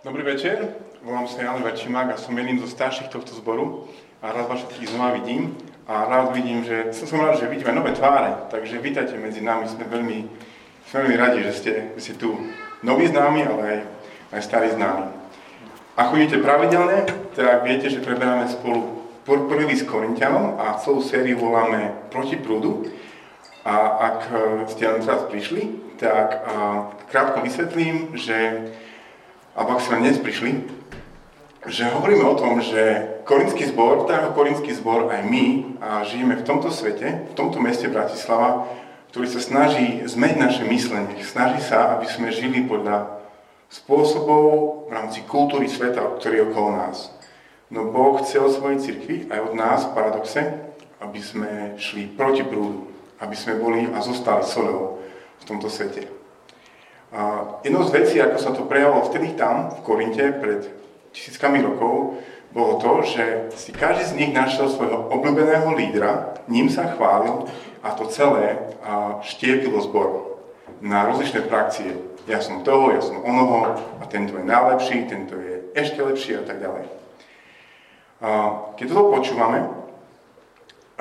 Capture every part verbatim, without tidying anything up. Dobrý večer, volám sa Ján Čimák a som jedným zo starších tohto zboru a rád vás všetkých znova vidím a rád vidím, že som rád, že vidíme nové tváre, takže vítajte medzi nami, sme veľmi, sme veľmi radi, že ste, že ste tu noví známi, ale aj, aj starí známi. A chodíte pravidelne, teda viete, že preberáme spolu prvý list Korinťanom a celú sériu voláme Proti prúdu. A ak ste len teraz prišli, tak krátko vysvetlím, že alebo ak si len dnes prišli, že hovoríme o tom, že korintský zbor, tak korintský zbor aj my a žijeme v tomto svete, v tomto meste Bratislava, ktorý sa snaží zmeniť naše myslenie. Snaží sa, aby sme žili podľa spôsobov v rámci kultúry sveta, ktorý je okolo nás. No Boh chce od svojej cirkvi, aj od nás, v paradoxe, aby sme šli proti prúdu, aby sme boli a zostali soľou v tomto svete. A jednou z vecí, ako sa to prejavilo vtedy tam, v Korinte, pred tisíckami rokov, bolo to, že si každý z nich našiel svojho obľúbeného lídra, ním sa chválil a to celé štiepilo zbor na rozličné frakcie. Ja som toho, ja som onoho a tento je najlepší, tento je ešte lepší a tak ďalej. A keď toto počúvame,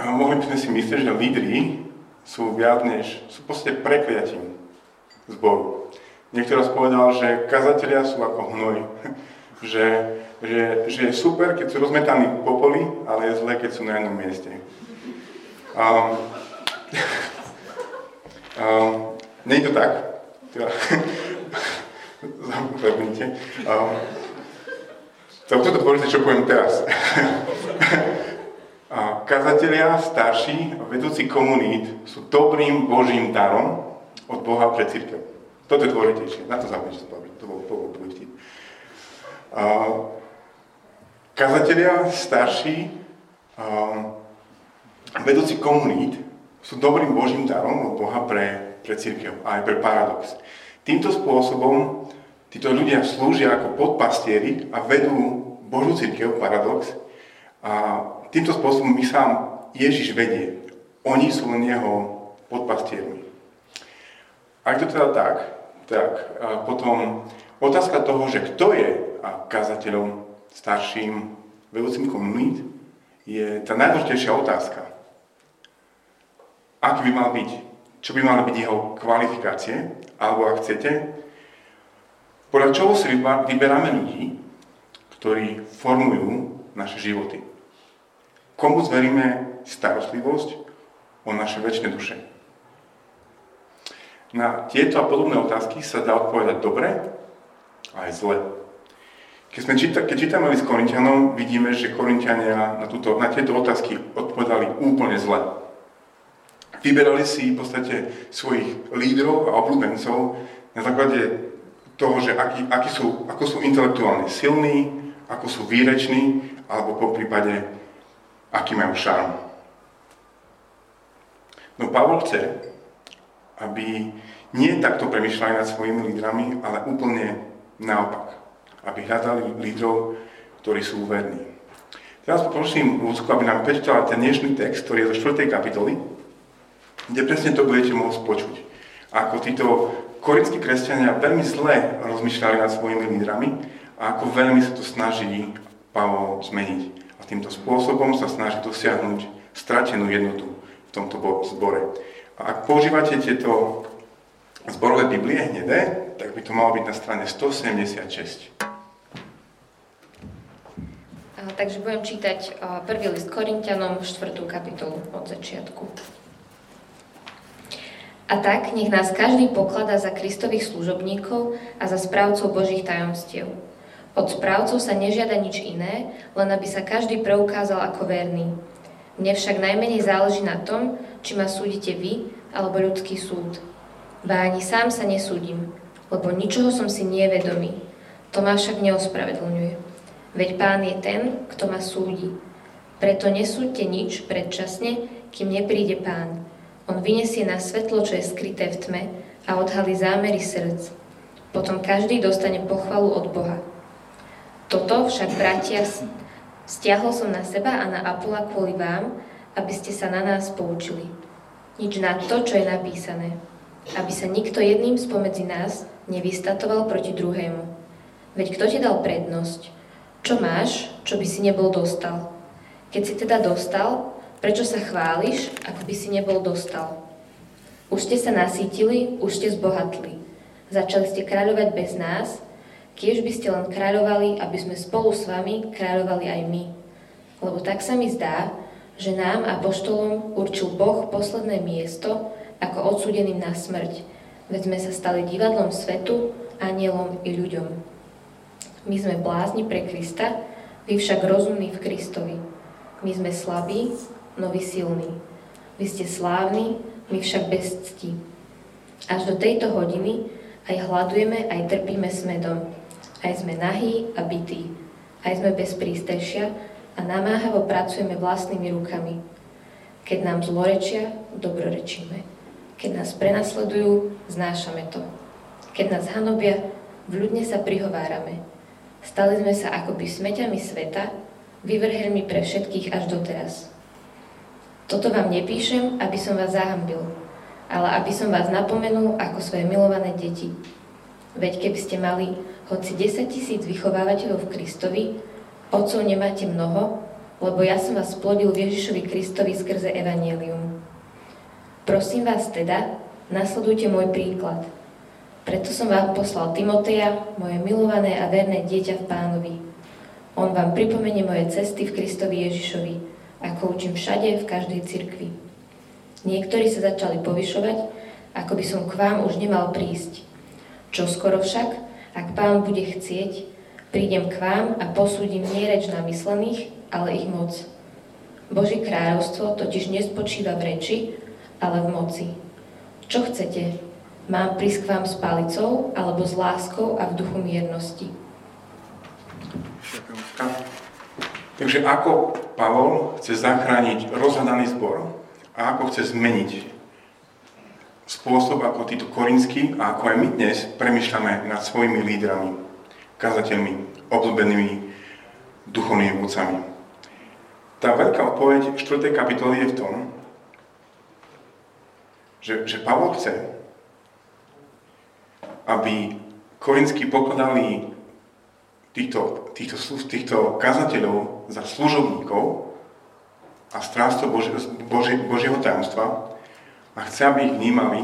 mohli by sme si myslieť, že lídri sú viac než, sú proste prekliatím zboru. Niekto raz povedal, že kazatelia sú ako hnoj, že, že, že je super, keď sú rozmetaní po poli, ale je zlé, keď sú na jednom mieste. Um, um, nie je to tak, teda, zapomnite. Um, to toto dôležité, čo poviem teraz. Kazatelia, starší, vedúci komunít sú dobrým Božím darom od Boha pre cirkev. Toto je dôležitejšie, na to zároveň, že som povedal, to bolo dôležité. Uh, kazatelia, starší, uh, vedúci komunít sú dobrým Božím darom od Boha pre, pre cirkev a aj pre paradox. Týmto spôsobom títo ľudia slúžia ako podpastieri a vedú Božú cirkev, paradox. A týmto spôsobom ich sám Ježiš vedie. Oni sú len jeho podpastiermi. Ak to teda tak, tak potom otázka toho, že kto je kazateľom, starším, vedúcim komunít, je tá najdôležitejšia otázka. Aký by mal byť? Čo by mali byť jeho kvalifikácie? Alebo ak chcete, podľa čoho si vyberáme ľudí, ktorí formujú naše životy? Komu zveríme starostlivosť o naše večné duše? Na tieto a podobné otázky sa dá odpovedať dobre a aj zle. Keď, sme číta, keď čítame list Korinťanom, vidíme, že Korinťania na, túto, na tieto otázky odpovedali úplne zle. Vyberali si v podstate svojich lídrov a obľúbencov na základe toho, že aký, aký sú, ako sú intelektuálne silní, ako sú výreční, alebo po prípade, aký majú šarm. No Pavol chce, aby nie takto premýšľali nad svojimi lídrami, ale úplne naopak. Aby hľadali lídrov, ktorí sú verní. Teraz poprosím Ľudsku, aby nám prečítala ten dnešný text, ktorý je zo štvrtej kapitoly, kde presne to budete môcť počuť. Ako títo korinskí kresťania veľmi zle rozmýšľali nad svojimi lídrami a ako veľmi sa to snaží Pavol zmeniť. A týmto spôsobom sa snaží dosiahnuť stratenú jednotu v tomto zbore. A ak používate tieto zborové Biblie hnedé, tak by to malo byť na strane sto sedemdesiatšesť. Takže budem čítať prvý list Korinťanom, štvrtú kapitolu od začiatku. A tak nech nás každý pokladá za Kristových služobníkov a za správcov Božích tajomstiev. Od správcov sa nežiada nič iné, len aby sa každý preukázal ako verný. Mne však najmenej záleží na tom, či ma súdite vy, alebo ľudský súd. Ba ani sám sa nesúdim, lebo ničoho som si nevedomý. To ma však neospravedlňuje. Veď Pán je ten, kto ma súdi. Preto nesúďte nič predčasne, kým nepríde Pán. On vyniesie na svetlo, čo je skryté v tme a odhalí zámery srdc. Potom každý dostane pochvalu od Boha. Toto však, bratia, stiahol som na seba a na Apola kvôli vám, aby ste sa na nás poučili. Nič na to, čo je napísané. Aby sa nikto jedným spomedzi nás nevystatoval proti druhému. Veď kto ti dal prednosť? Čo máš, čo by si nebol dostal? Keď si teda dostal, prečo sa chváliš, ako by si nebol dostal? Už ste sa nasýtili, už ste zbohatli. Začali ste kráľovať bez nás, kiež by ste len kráľovali, aby sme spolu s vami kráľovali aj my. Lebo tak sa mi zdá, že nám a apoštolom určil Boh posledné miesto ako odsúdeným na smrť, veď sme sa stali divadlom svetu, anjelom i ľuďom. My sme blázni pre Krista, vy však rozumní v Kristovi. My sme slabí, no vy silní. Vy ste slávni, my však bez cti. Až do tejto hodiny aj hladujeme, aj trpíme s medom. Aj sme nahí a bití. Aj sme bez prístrešia a namáhavo pracujeme vlastnými rukami. Keď nám zlorečia, dobrorečíme. Keď nás prenasledujú, znášame to. Keď nás hanobia, vľudne sa prihovárame. Stali sme sa akoby smeťami sveta, vyvrhelmi pre všetkých až doteraz. Toto vám nepíšem, aby som vás zahambil, ale aby som vás napomenul ako svoje milované deti. Veď keby ste mali hoci desaťtisíc vychovávateľov v Kristovi, otcov nemáte mnoho, lebo ja som vás splodil v Ježišovi Kristovi skrze evanjelium. Prosím vás teda, nasledujte môj príklad. Preto som vám poslal Timoteja, moje milované a verné dieťa v Pánovi. On vám pripomenie moje cesty v Kristovi Ježišovi, ako učím všade v každej cirkvi. Niektorí sa začali povyšovať, ako by som k vám už nemal prísť. Čo skoro však, ak Pán bude chcieť, prídem k vám a posúdim nie reč namyslených, ale ich moc. Božie kráľovstvo totiž nespočíva v reči, ale v moci. Čo chcete? Mám prísť k vám s palicou, alebo s láskou a v duchu miernosti? Takže ako Pavol chce zachrániť rozhadaný zbor a ako chce zmeniť spôsob, ako títo korinskí a ako aj my dnes premýšľame nad svojimi lídrami, kazateľmi, obľúbenými duchovnými vodcami. Tá veľká odpoveď štvrtej kapitoly je v tom, že, že Pavol chce, aby korinskí pokladali týchto, týchto, týchto kazateľov za služobníkov a strážcov Božie, Božie, Božieho tajomstva a chce, aby ich vnímali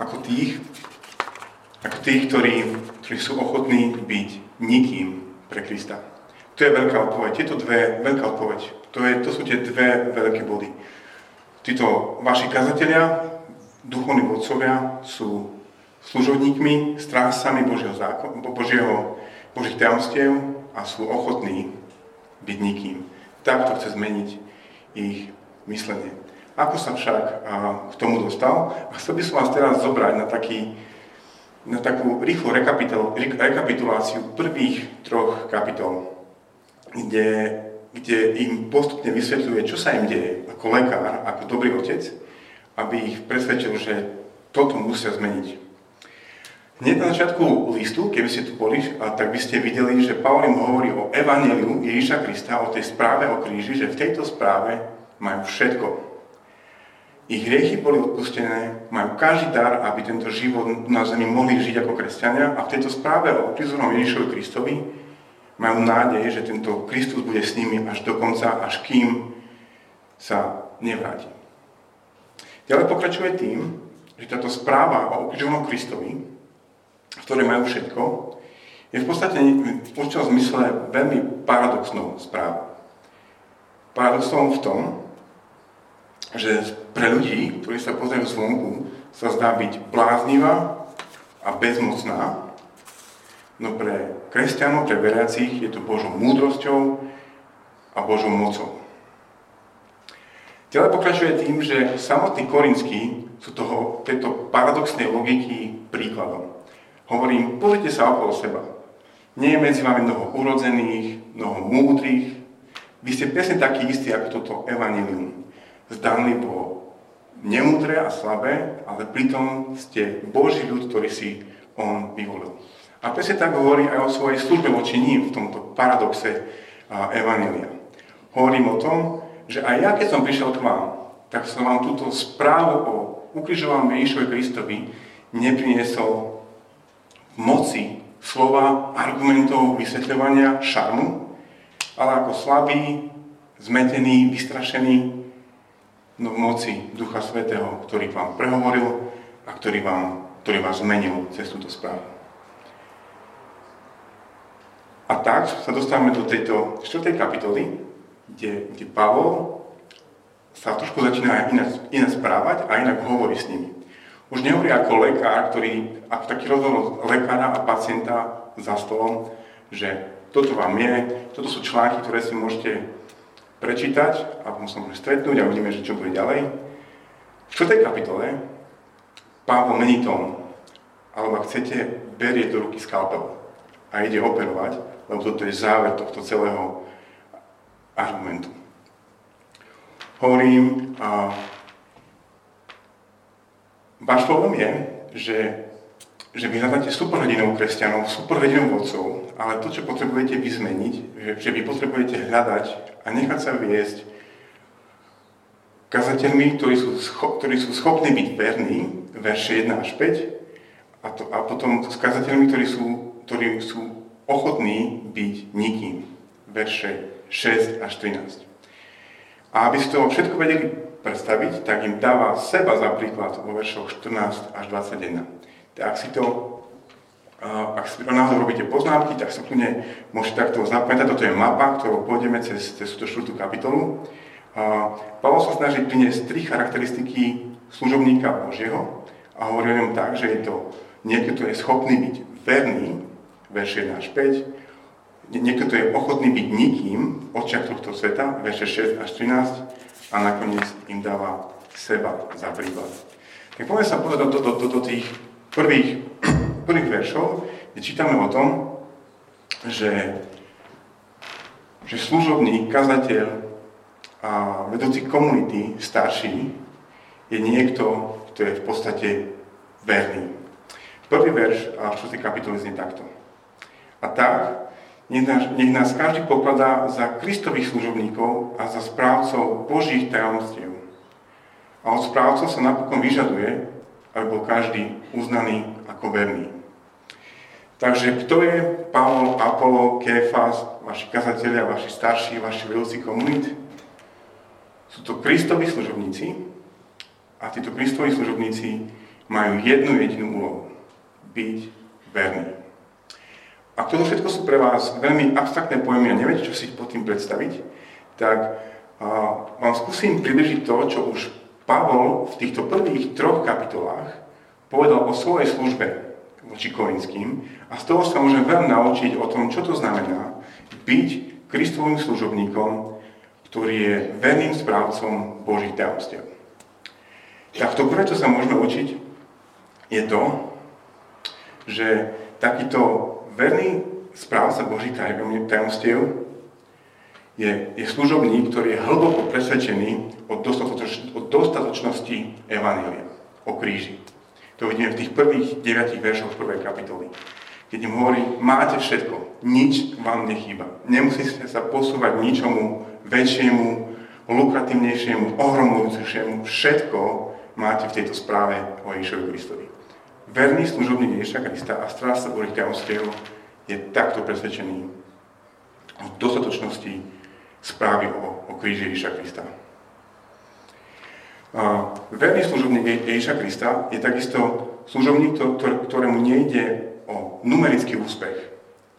ako tých, ako tých, ktorí, ktorí sú ochotní byť nikým pre Krista. To je veľká odpoveď. Tieto dve veľká odpoveď. To, je, to sú tie dve veľké body. Títo vaši kazatelia, duchovní vodcovia, sú služobníkmi, strážcami Božieho zákon, Božieho, Božích tajomstiev a sú ochotní byť nikým. Takto chce zmeniť ich myslenie. Ako sa však a, k tomu dostal? A chcel by som vás teraz zobrať na taký na takú rýchlu rekapituláciu prvých troch kapitol, kde, kde im postupne vysvetľuje, čo sa im deje ako lekár, ako dobrý otec, aby ich presvedčil, že toto musia zmeniť. Hneď na začiatku listu, keby ste tu boli, tak by ste videli, že Pavol im hovorí o evanjeliu Ježiša Krista, o tej správe o kríži, že v tejto správe majú všetko. Ich hriechy boli odpustené, majú každý dar, aby tento život na zemi mohli žiť ako kresťania a v tejto správe o prízorom Ježišovi Kristovi majú nádej, že tento Kristus bude s nimi až do konca, až kým sa nevráti. Ďalej pokračuje tým, že táto správa o prízorom Kristovi, v ktorej majú všetko, je v podstate v určitom zmysle veľmi paradoxnou správou. Paradoxnou v tom, že pre ľudí, ktorí sa pozerajú zvonku, sa zdá byť bláznivá a bezmocná, no pre kresťanov, pre veriacich je to Božou múdrosťou a Božou mocou. Ďalej pokračuje tým, že samotní korinskí sú toho, tejto paradoxnej logiky príkladom. Hovorím, pozrite sa okolo seba. Nie je medzi vami mnoho urodzených, mnoho múdrych. Vy ste presne takí istí ako toto evanjelium. Zdanlivo nemúdre a slabé, ale pritom ste Boží ľud, ktorý si on vyvolil. A presne tak hovorí aj o svojej službe voči ním v tomto paradoxe evanjelia. Hovorím o tom, že aj ja, keď som prišiel k vám, tak som vám túto správu o ukrižovanom Ježišovi Kristovi nepriniesol v moci, v slova, argumentov, vysvetľovania, šarmu, ale ako slabý, zmetený, vystrašený, no v moci Ducha Svätého, ktorý vám prehovoril a ktorý, vám, ktorý vás zmenil cez túto správu. A tak sa dostávame do tejto štvrtej kapitoly, kde, kde Pavol sa trošku začína inak správať a inak hovorí s nimi. Už nehovorí ako lekár, ktorý, ako taký rozhovor lekára a pacienta za stolom, že toto vám je, toto sú články, ktoré si môžete prečítať a potom sa môžete stretnúť a uvidíme, že čo bude ďalej. V štvrtej kapitole Pavol mení tón, alebo ak chcete, berie do ruky skalpel a ide operovať, lebo toto je záver tohto celého argumentu. Hovorím a Bašlovom je, že, že vy hľadáte superhrdinov kresťanov, superhrdinov vodcov, ale to, čo potrebujete vy zmeniť, že, že vy potrebujete hľadať a nechať sa viesť kazateľmi, ktorí sú, scho- ktorí sú schopní byť verní, verše jeden až päť, a, to, a potom s kazateľmi, ktorí sú, ktorí sú ochotní byť nikým, verše šesť až trinásť. A aby ste to všetko vedeli predstaviť, tak im dáva seba za príklad vo veršoch štrnásť až dvadsaťjeden. Ak si to, ak si to naozaj robíte poznámky, tak sa kľudne môžete takto zapamätať. Toto je mapa, ktorou pôjdeme cez, cez túto štvrtú kapitolu. Pavol sa snaží priniesť tri charakteristiky služobníka Božieho a hovorí o ňom tak, že je to niekto, kto je schopný byť verný, verš jeden až päť, niekto, kto je ochotný byť nikým v očiach tohto sveta, verše šesť až trinásť, a nakoniec im dáva seba za príklad. Tak poďme sa pozrieť do, do, do, do tých prvých, prvých veršov, kde čítame o tom, že, že služobník, kazateľ a vedúci komunity starší je niekto, kto je v podstate verný. Prvý verš a štvrtej kapitoly znie takto. A tak nech nás, nech nás každý pokladá za Kristových služobníkov a za správcov Božích tajomstiev. A od správcov sa napokon vyžaduje, aby bol každý uznaný ako verný. Takže kto je Pavol, Apolo, Kéfas, vaši kazatelia, vaši starší, vaši vedúci komunít? Sú to Kristoví služobníci a títo Kristoví služobníci majú jednu jedinú úlohu. Byť verný. Ak toto všetko sú pre vás veľmi abstraktné pojmy a neviete, čo si pod tým predstaviť, tak uh, vám skúsim približiť to, čo už Pavol v týchto prvých troch kapitolách povedal o svojej službe voči Korinským a z toho sa môžeme veľmi naučiť o tom, čo to znamená byť Kristovým služobníkom, ktorý je verným správcom Božích tajomstiev. Tak to prvé, čo sa môžeme učiť, je to, že takýto verný správca Božích tajomstiev je, je služobník, ktorý je hlboko presvedčený o dostatočnosti, o dostatočnosti Evanjelia, o kríži. To vidíme v tých prvých deviatich veršoch prvej kapitoly, keď im hovorí, máte všetko, nič vám nechýba. Nemusíte sa posúvať ničomu väčšiemu, lukratívnejšiemu, ohromujúcejšiemu. Všetko máte v tejto správe o Ježišovi Kristovi. Verný služobník Ježiša Krista a správca Božích tajomstiev je takto presvedčený o dostatočnosti správy o, o kríži Ježiša Krista. A verný služobník Ježiša Krista je takisto služobník, ktorému nejde o numerický úspech.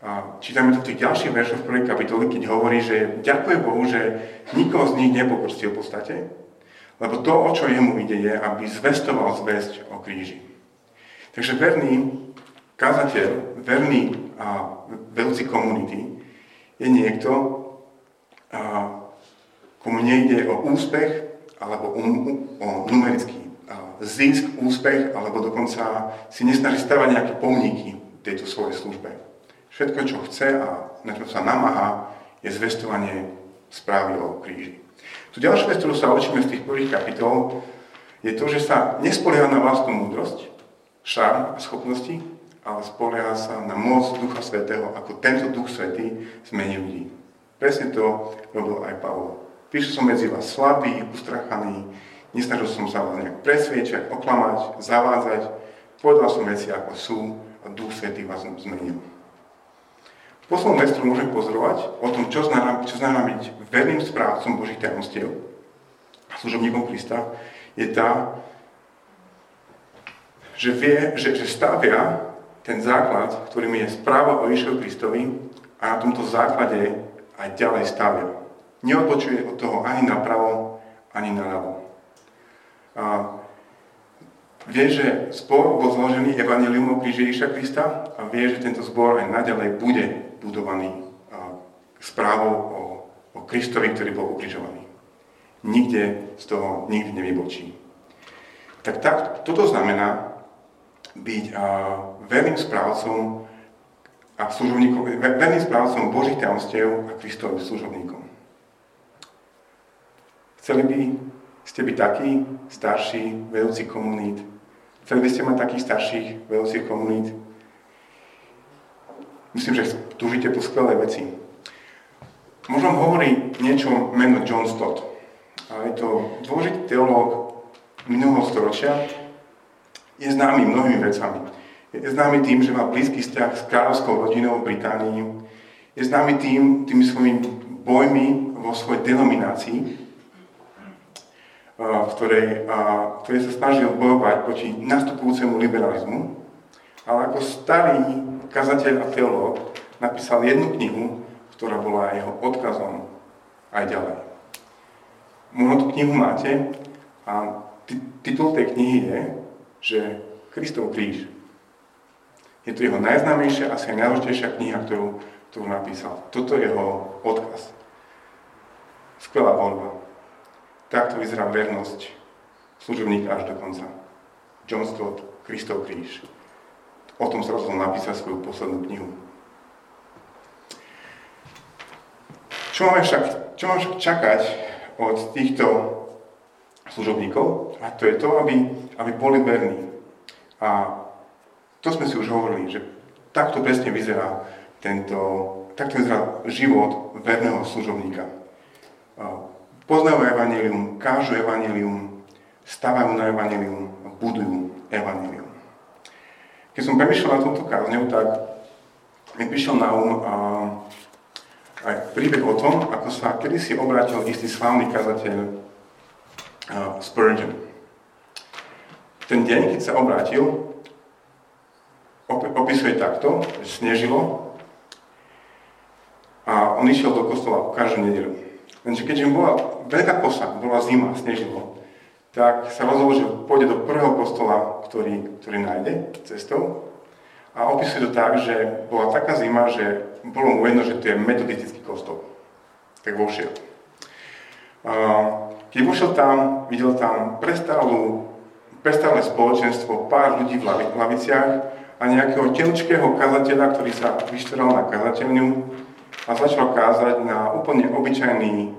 A čítame to v tých ďalších veršoch v prvej kapitole, keď hovorí, že ďakuje Bohu, že nikoho z nich nepokrstil v podstate, lebo to, o čo jemu ide, je, aby zvestoval zvesť o kríži. Takže verný kazateľ, verný a vedúci komunity je niekto, a, komu nejde o úspech alebo o, o numerický a, zisk, úspech, alebo dokonca si nesnaží stavať nejaké pomníky tejto svojej službe. Všetko, čo chce a na čo sa namáha, je zvestovanie správy o kríži. Tu ďalšia vec, ktorú sa učíme z tých prvých kapitol, je to, že sa nespolieha na vlastnú múdrosť, šarm a schopnosti, ale spolieha sa na moc Ducha Svätého, ako tento Duch Svätý zmení ľudí. Presne to robil aj Pavol. Prišiel som medzi vás slabý, ustrachaný, nesnažil som sa vás nejak presviečať, oklamať, zavádzať, povedal som veci ako sú a Duch Svätý vás zmenil. Poslednú vec, ktorú môžeme pozorovať o tom, čo znamená, čo znamená byť verným správcom Božích tajomstiev a služobníkom Krista, je tá, že vie, že, že stavia ten základ, ktorým je správa o Ježišovi Kristovi, a na tomto základe aj ďalej stavia. Neodbočuje od toho ani napravo, ani naľavo. A vie, že zbor bol zložený evanjelium o kríži Ježiša Krista a vie, že tento zbor aj naďalej bude budovaný správou o, o Kristovi, ktorý bol ukrižovaný. Nikde z toho nikdy nevybočí. Tak, tak toto znamená byť a, verným správcom a služobníkom, verným správcom Božích tajomstiev a Kristovým služobníkom. Chceli by ste byť takí starší vedúci komunít? Chceli by ste mať takých starších vedúcich komunít? Myslím, že túžite po skvelé veci. Možno hovorí niečo meno John Stott. A je to dôležitý teológ minulého storočia. Je známy mnohými vecami. Je známy tým, že má blízky vzťah s kráľovskou rodinou v Británii. Je známy tým, tými svojimi bojmi vo svojej denominácii, v ktorej, v ktorej sa snažil bojovať proti nastupujúcemu liberalizmu. Ale ako starý kazateľ a teológ napísal jednu knihu, ktorá bola jeho odkazom aj ďalej. Možno tú knihu máte a t- titul tej knihy je, že Kristov kríž. Je to jeho najznámejšia, asi najdôležitejšia kniha, ktorú, ktorú napísal. Toto je jeho odkaz. Skvelá voľba. Takto vyzerá vernosť služobníka až do konca. John Stott, Kristov kríž. O tom sa rozhodol napísať svoju poslednú knihu. Čo máme však, čo máme však čakať od týchto služobníkov? A to je to, aby, aby boli verní. A to sme si už hovorili, že takto presne vyzerá tento, takto vyzerá život verného služobníka. Poznajú evanjelium, kážu evanjelium, stavajú na evanjelium, budujú evanjelium. Keď som premýšľal na tomto kázňu, tak mi prišiel na um aj príbeh o tom, ako sa kedysi obrátil istý slávny kazateľ Spurgeon. Ten deň, keď sa obrátil, op- opisuje takto, že snežilo a on išiel do kostola každú nedeľu. Lenže keďže bola veľká kosa, bola zima, snežilo, tak sa rozhodol, že pôjde do prvého kostola, ktorý, ktorý nájde cestou, a opisuje to tak, že bola taká zima, že bolo mu jedno, že to je metodistický kostol. Tak vošiel. Keď vošiel tam, videl tam prestálu, prestálne spoločenstvo, pár ľudí v laviciach a nejakého tenučkého kazateľa, ktorý sa vyštral na kazateľňu a začal kázať na úplne obyčajný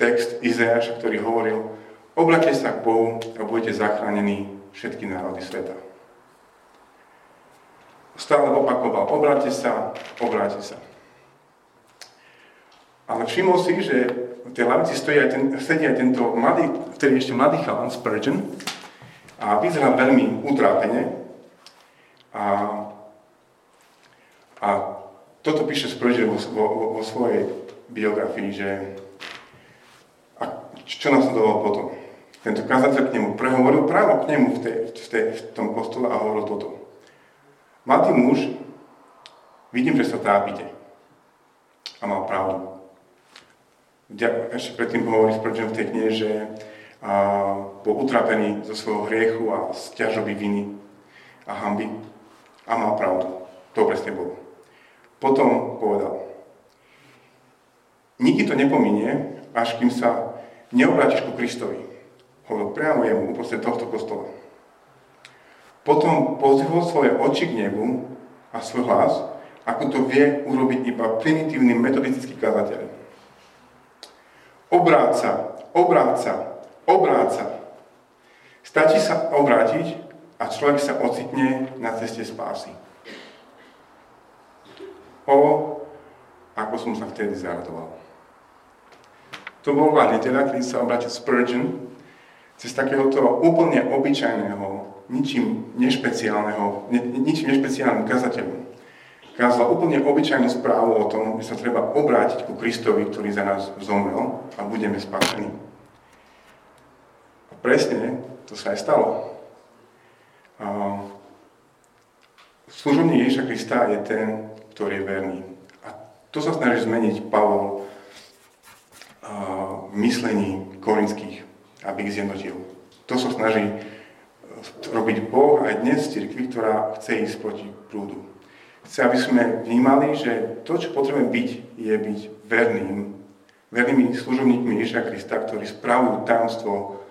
text Izaiáša, ktorý hovoril: obláčte sa k Bohu a budete zachránení všetky národy sveta. Stále opakoval: obráťte sa, obráťte sa. Ale všimol si, že v tej lavici stojí aj ten, sedí aj tento mladý, vtedy ešte mladý chalan, Spurgeon, a vyzerá veľmi utrápene. A, a toto píše Spurgeon vo, vo, vo svojej biografii, že a čo nasledovalo potom. Tento kazateľ k nemu prehovoril právo k nemu v, tej, v, tej, v tom kostole a hovoril toto: mladý muž, vidím, že sa trápite. A mal pravdu. Ešte predtým hovorí Spurgeon v tej knihe, že a, bol utrapený zo svojho hriechu a z ťažoby viny a hanby. A mal pravdu. To presne bolo. Potom povedal: nikdy to nepominie, až kým sa neobrátiš ku Kristovi. Hovoril priamo jemu, uprostred tohto kostola. Potom pozdvihol svoje oči k nebu a svoj hlas, ako to vie urobiť iba primitívny metodistický kazateľ. Obráť sa, obráť sa, obráť sa. Stačí sa obrátiť a človek sa ocitne na ceste spásy. O, ako som sa vtedy zaradoval. To bola nedeľa, kedy sa obrátil Spurgeon cez takéhoto úplne obyčajného, ničím nešpeciálneho, ničím nešpeciálnym kazateľom, kázal úplne obyčajnú správu o tom, že sa treba obrátiť ku Kristovi, ktorý za nás zomrel a budeme spasení. A presne to sa aj stalo. A služobník Ježiša Krista je ten, ktorý je verný. A to sa snaží zmeniť Pavol v myslení korinských, aby ich zjednotil. To sa snaží robiť Boh aj dnes v cirkvi, ktorá chce ísť proti prúdu. Chce, aby sme vnímali, že to, čo potrebujeme byť, je byť verným, vernými služobníkmi Ježiša Krista, ktorí spravujú tajomstvo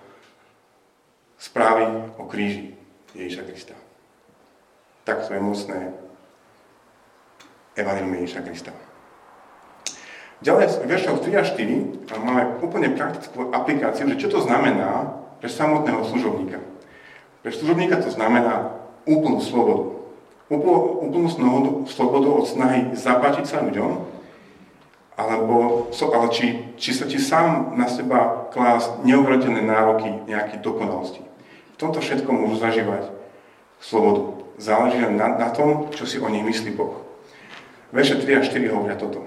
správy o kríži Ježiša Krista. Takto je mocné evanjelium Ježiša Krista. Ďalej, v veršoch tri a štyri máme úplne praktickú aplikáciu, že čo to znamená pre samotného služobníka. Pre služobníka to znamená úplnú slobodu. Úplnú slobodu od snahy zapáčiť sa ľuďom, alebo ale či, či sa ti sám na seba klásť neobratené nároky nejaké dokonalosti. V tomto všetkom môžu zažívať slobodu. Záleží len na, na tom, čo si o nich myslí Boh. Verše tri a štyri hovoria toto.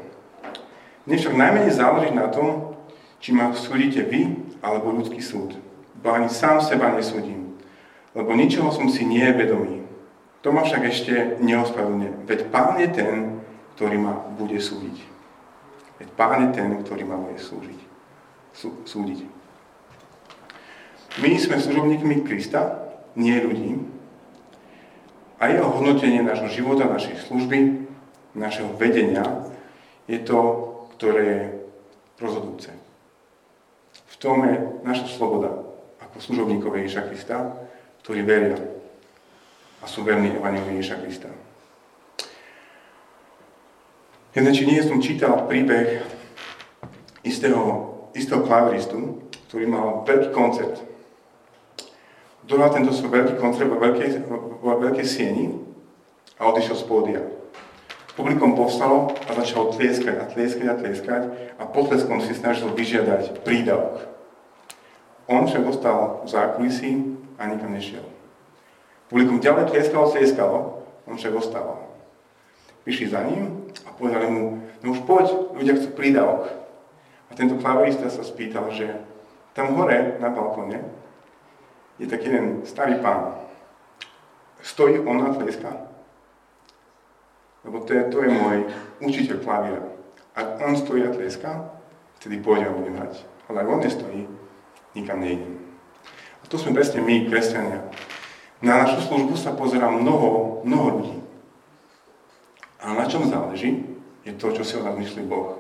Mne však najmenej záleží na tom, či ma súdite vy, alebo ľudský súd. Bo ani sám seba nesúdim, lebo ničoho som si nie vedomý. To ma však ešte neospravedlňuje. Veď Pán je ten, ktorý ma bude súdiť. Veď Pán je ten, ktorý ma bude súdiť. Sú, súdiť. My sme služobníkmi Krista, nie ľudí. A jeho hodnotenie nášho života, našej služby, našeho vedenia je to, ktoré je rozhodujúce. V tom je naša sloboda ako služobníkov Ježiša Krista, ktorý veria a sú verní evanjeliu Ježiša Krista. Neviem, či nie som čítal príbeh istého, istého klaviristu, ktorý mal veľký koncert. Dohral tento svoj veľký koncert vo veľkej, vo veľkej sieni a odišiel z pódia. Publikum povstalo a začalo tlieskať a tlieskať a tlieskať a potleskom si snažil vyžiadať prídavok. On však ostal v zákulisí a nikam nešiel. Publikum ďalej tlieskalo, tlieskalo, on však ostával. Vyšli za ním a povedali mu, no už poď, ľudia chcú prídavok. A tento klavirista sa spýtal, že tam hore na balkóne je taký jeden starý pán. Stojí on a tlieska? Lebo to je, to je môj učiteľ klavíra. Ak on stojí a tlieska, vtedy pôjdem a budem hrať. Ale ak on nestojí, nikam nejdem. A to sme presne my, kresťania. Na našu službu sa pozerá mnoho, mnoho ľudí. A na čom záleží, je to, čo si o nás myslí Boh.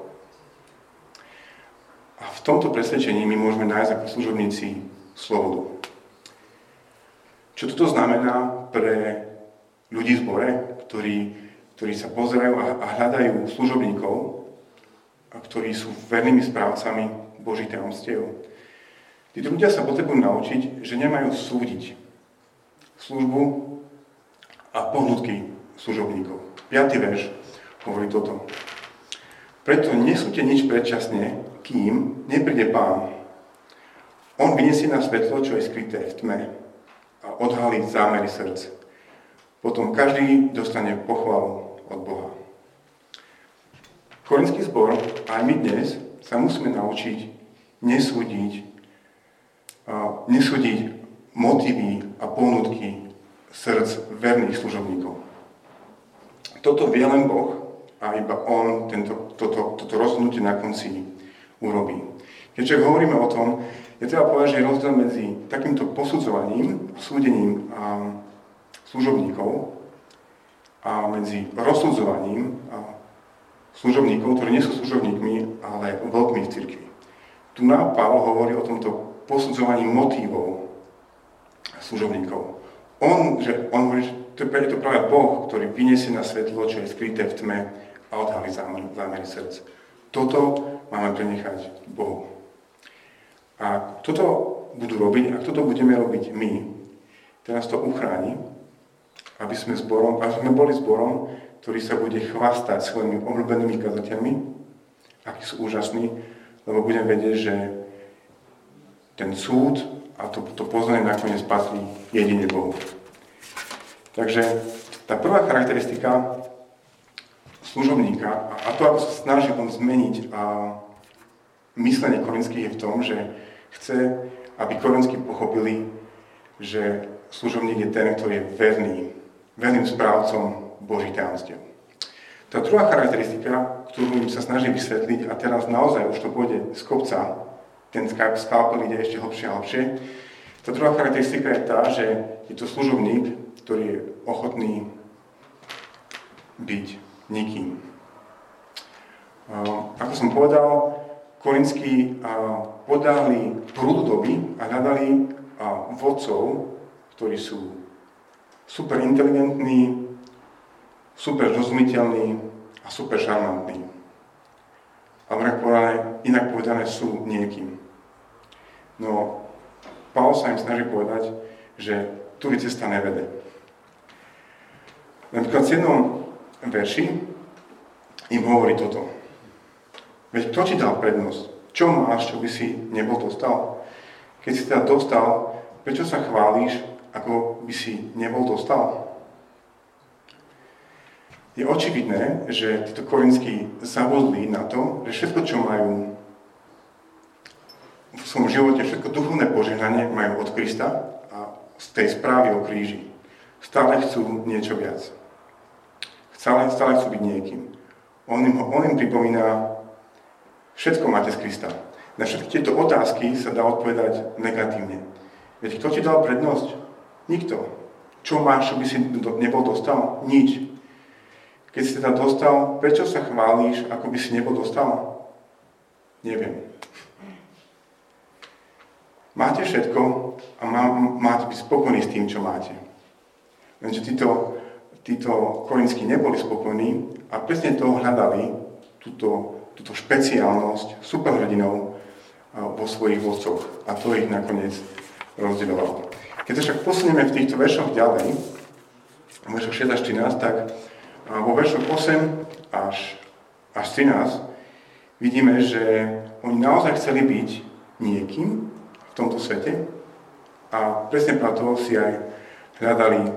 A v tomto presvedčení my môžeme nájsť ako služobníci slobodu. Čo toto znamená pre ľudí v zbore, ktorí, ktorí sa pozerajú a, a hľadajú služobníkov, a ktorí sú vernými správcami Božích tajomstiev. Títo ľudia sa potrebujú naučiť, že nemajú súdiť službu a pohnutky služobníkov. Piaty verš hovorí toto. Preto nesúďte nič predčasne, kým nepríde Pán. On vyniesie na svetlo, čo je skryté v tme a odhalí zámery srdc. Potom každý dostane pochvalu od Boha. Korinský zbor, aj my dnes, sa musíme naučiť nesúdiť, nesúdiť motivy a pohnutky srdc verných služobníkov. Toto vie len Boh a iba On tento, toto, toto rozhodnutie na konci urobí. Keďže hovoríme o tom, je treba povedať, že je rozdiel medzi takýmto posudzovaním, súdením a služobníkov a medzi rozsudzovaním a služobníkov, ktorí nie sú služobníkmi, ale veľkými v cirkvi. Tu nám Pavol hovorí o tomto posudzovaní motívov služobníkov. On, že on hovorí, že to je to práve Boh, ktorý vyniesie na svetlo, čo je skryté v tme a odhalí zámery srdc. Toto máme prenechať Bohu. A toto budú robiť, ak toto budeme robiť my, teraz to uchráni, aby sme, zborom, aby sme boli zborom, ktorý sa bude chvastať svojimi obľúbenými kazateľmi, akí sú úžasní, lebo budem vedieť, že ten súd a to, to poznanie nakoniec patrí jedine Bohu. Takže tá prvá charakteristika služobníka a to, ako sa snaží on zmeniť a myslenie korinských je v tom, že chce, aby korinskí pochopili, že služobník je ten, ktorý je verný, verným správcom Božích tajomstiev. Tá druhá charakteristika, ktorú sa snaží vysvetliť, a teraz naozaj už to pôjde z kopca, ten skalpel ide ešte hlbšie a hlbšie, tá druhá charakteristika je tá, že je to služobník, ktorý je ochotný byť nikým. Ako som povedal, korinskí podali prúdu doby a hľadali vodcov, ktorí sú super inteligentní, super rozumiteľní a super šarmantní. A inak povedané sú niekým. No, Pavol sa im snaží povedať, že tu je cesta nevede. Napríklad v jednom verši im hovorí toto. Veď kto ti dal prednosť? Čo máš, čo by si nebol dostal? Keď si teda dostal, prečo sa chválíš, ako by si nebol dostal? Je očividné, že títo korinskí zavodli na to, že všetko, čo majú v svojom živote, všetko duchovné požehnanie majú od Krista a z tej správy o kríži. Stále chcú niečo viac. Stále, stále chcú byť niekým. On im, on im pripomína, všetko máte z Krista. Na všetky tieto otázky sa dá odpovedať negatívne. Veď kto ti dal prednosť? Nikto. Čo máš, čo by si nebol dostal? Nič. Keď si teda dostal, prečo sa chválíš, ako by si nebol dostal? Neviem. Máte všetko a má, máte byť spokojní s tým, čo máte. Lenže títo, títo korinskí neboli spokojní a presne to hľadali, túto, túto špeciálnosť superhrdinou vo svojich vodcoch. A to ich nakoniec rozdielovalo. Keď sa však posunieme v týchto veršoch ďalej, v veršoch šesť až trinásť, tak vo veršoch osem až trinásť vidíme, že oni naozaj chceli byť niekým v tomto svete a presne preto si aj hľadali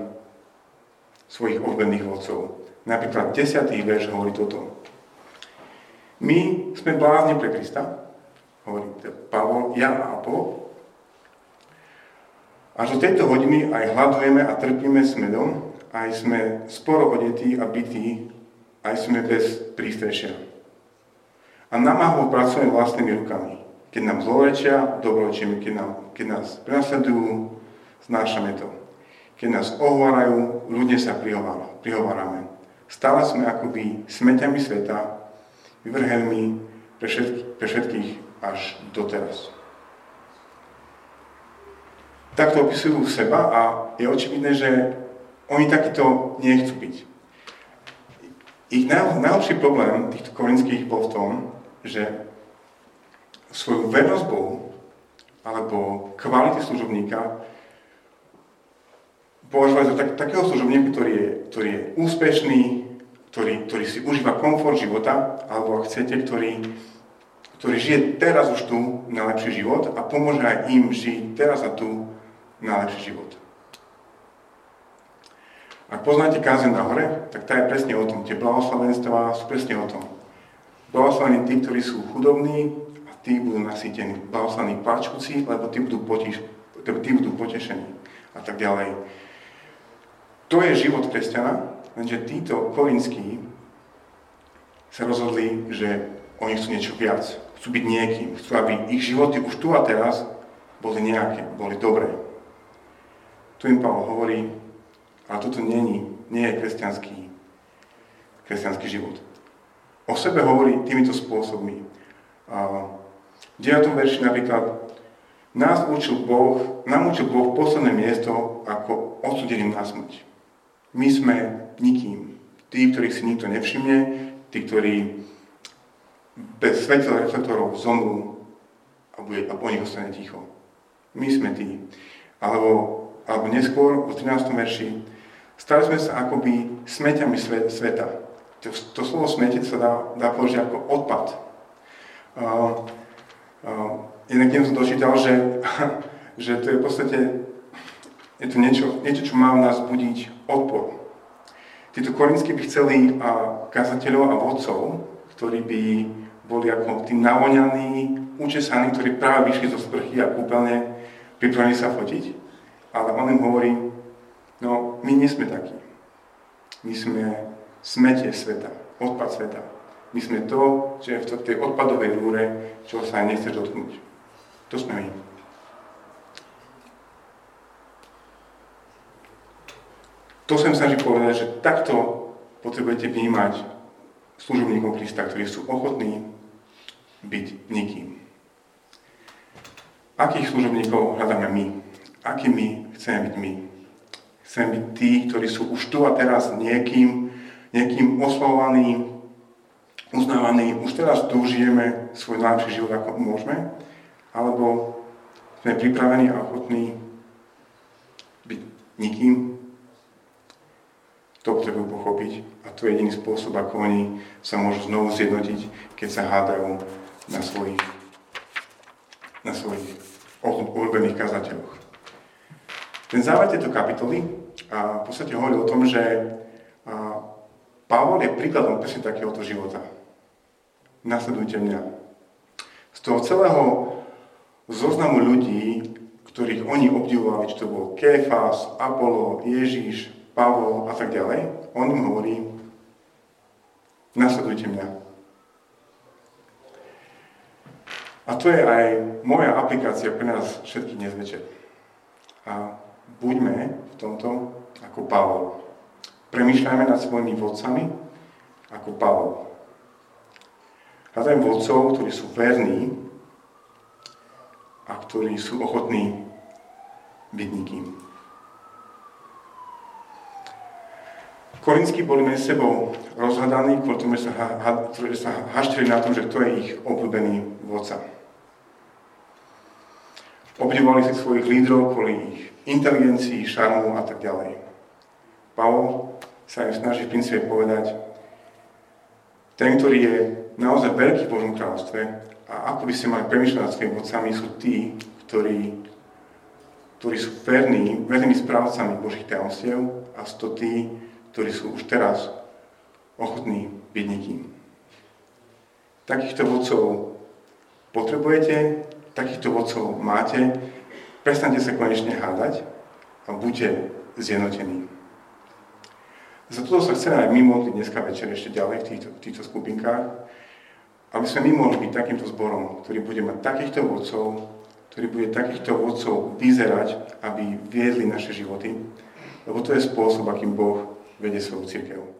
svojich obľúbených vodcov. Napríklad desiaty verš hovorí toto. My sme blázni pre Krista, hovorí Pavol, ja a Apolo. Až do tejto hodiny aj hladujeme a trpíme s medom, aj sme sporo odetí a bití, aj sme bez prístrešia. A namáhou pracujeme vlastnými rukami. Keď nám zlorečia, dobrorečíme, keď, keď nás prenasledujú, znášame to. Keď nás ohovárajú, ľudne sa prihovárame. Stále sme akoby smeťami sveta, vyvrhelmi pre, všetky, pre všetkých až doteraz. Takto opisujú seba a je očividné, že oni takýto nechcú byť. Ich najlepší problém týchto korinských bol v tom, že svoju vernosť Bohu alebo kvality služobníka považovali za tak, takého služobníka, ktorý je, ktorý je úspešný, ktorý, ktorý si užíva komfort života, alebo ak chcete, ktorý, ktorý žije teraz už tu najlepší život a pomôže aj im žiť teraz a tu najlepší život. Ak poznáte kázeň na hore, tak tá je presne o tom. Tie blahoslavenstvá sú presne o tom. Blahoslavení tí, ktorí sú chudobní a tí budú nasýtení. Blahoslavení plačúci, lebo tí budú, potiš, tí budú potešení. A tak ďalej. To je život kresťana, lenže títo korinskí sa rozhodli, že oni chcú niečo viac. Chcú byť niekým. Chcú, aby ich životy už tu a teraz boli nejaké, boli dobré. Tu im Pavol hovorí, ale toto nie, nie je kresťanský, kresťanský život. O sebe hovorí týmito spôsobmi. V deviatom verši napríklad nás učil Boh, nám učil Boh posledné miesto ako odsúdeným na smrť. My sme nikým. Tí, ktorých si nikto nevšimne, tí, ktorí bez svetel reflektorov zomrú a, a po nich ostane ticho. My sme tí. Alebo, alebo neskôr, v trinástom verši, stali sme sa akoby smeťami sveta. To, to slovo smete sa dá, dá položiť ako odpad. Uh, uh, jednak neviem som dočítal, že, že to je v podstate je to niečo, niečo, čo má v nás budiť odpor. Títo Korinťania by chceli kazateľov a vodcov, ktorí by boli ako tí navoňaní, učesaní, ktorí práve vyšli zo sprchy a kúpeľne pripravili sa fotiť. Ale on im hovorí, no my nie sme takí. My sme smete sveta, odpad sveta. My sme to, čo je v tej odpadovej rúre, čo sa nechceš dotknúť. To sme my. To som snažil povedať, že takto potrebujete vnímať služobníkov Krista, ktorí sú ochotní byť nikým. Akých služobníkov hľadáme my? Akými chceme byť my? Chceme byť tí, ktorí sú už tu a teraz niekým, niekým oslovovaní, uznávaní, už teraz tu žijeme svoj najlepší život, ako môžeme, alebo sme pripravení a ochotní byť nikým? To potrebujú pochopiť a to je jediný spôsob, ako oni sa môžu znovu zjednotiť, keď sa hádajú na svojich, na svojich obľúbených kazateľoch. Ten záver tejto kapitoly a v podstate hovorí o tom, že Pavol je príkladom presne takéhoto života. Nasledujte mňa. Z toho celého zoznamu ľudí, ktorých oni obdivovali, či to bol Kéfas, Apolo, Ježiš, Pavol a tak ďalej, on im hovorí, nasledujte mňa. A to je aj moja aplikácia pre nás všetky dnes večer. A buďme v tomto ako Pavol. Premýšľajme nad svojimi vodcami ako Pavol. Hľadajme vodcov, ktorí sú verní a ktorí sú ochotní byť nikým. Korinskí boli medzi sebou rozhadaní, kvôli tomu, že sa, ha, sa haštili na tom, že to je ich obľúbený vodca. Obdivovali si svojich lídrov kvôli ich inteligencii, šarmu a tak ďalej. Pavol sa im snaží v princípe povedať, ten, ktorý je naozaj veľký v Božom kráľovstve a ako by ste mali premýšľať nad svojimi vodcami, sú tí, ktorí, ktorí sú verní, vernými správcami Božích tajomstiev a sú to tí, ktorí sú už teraz ochotní byť nikým. Takýchto vodcov potrebujete, takýchto vodcov máte, prestaňte sa konečne hádať a buďte zjednotení. Za toto sa chceme aj my modliť dneska večer ešte ďalej v týchto, v týchto skupinkách, aby sme my mohli byť takýmto zborom, ktorý bude mať takýchto vodcov, ktorý bude takýchto vodcov vyzerať, aby viedli naše životy, lebo to je spôsob, akým Boh vedie svoju cirkev.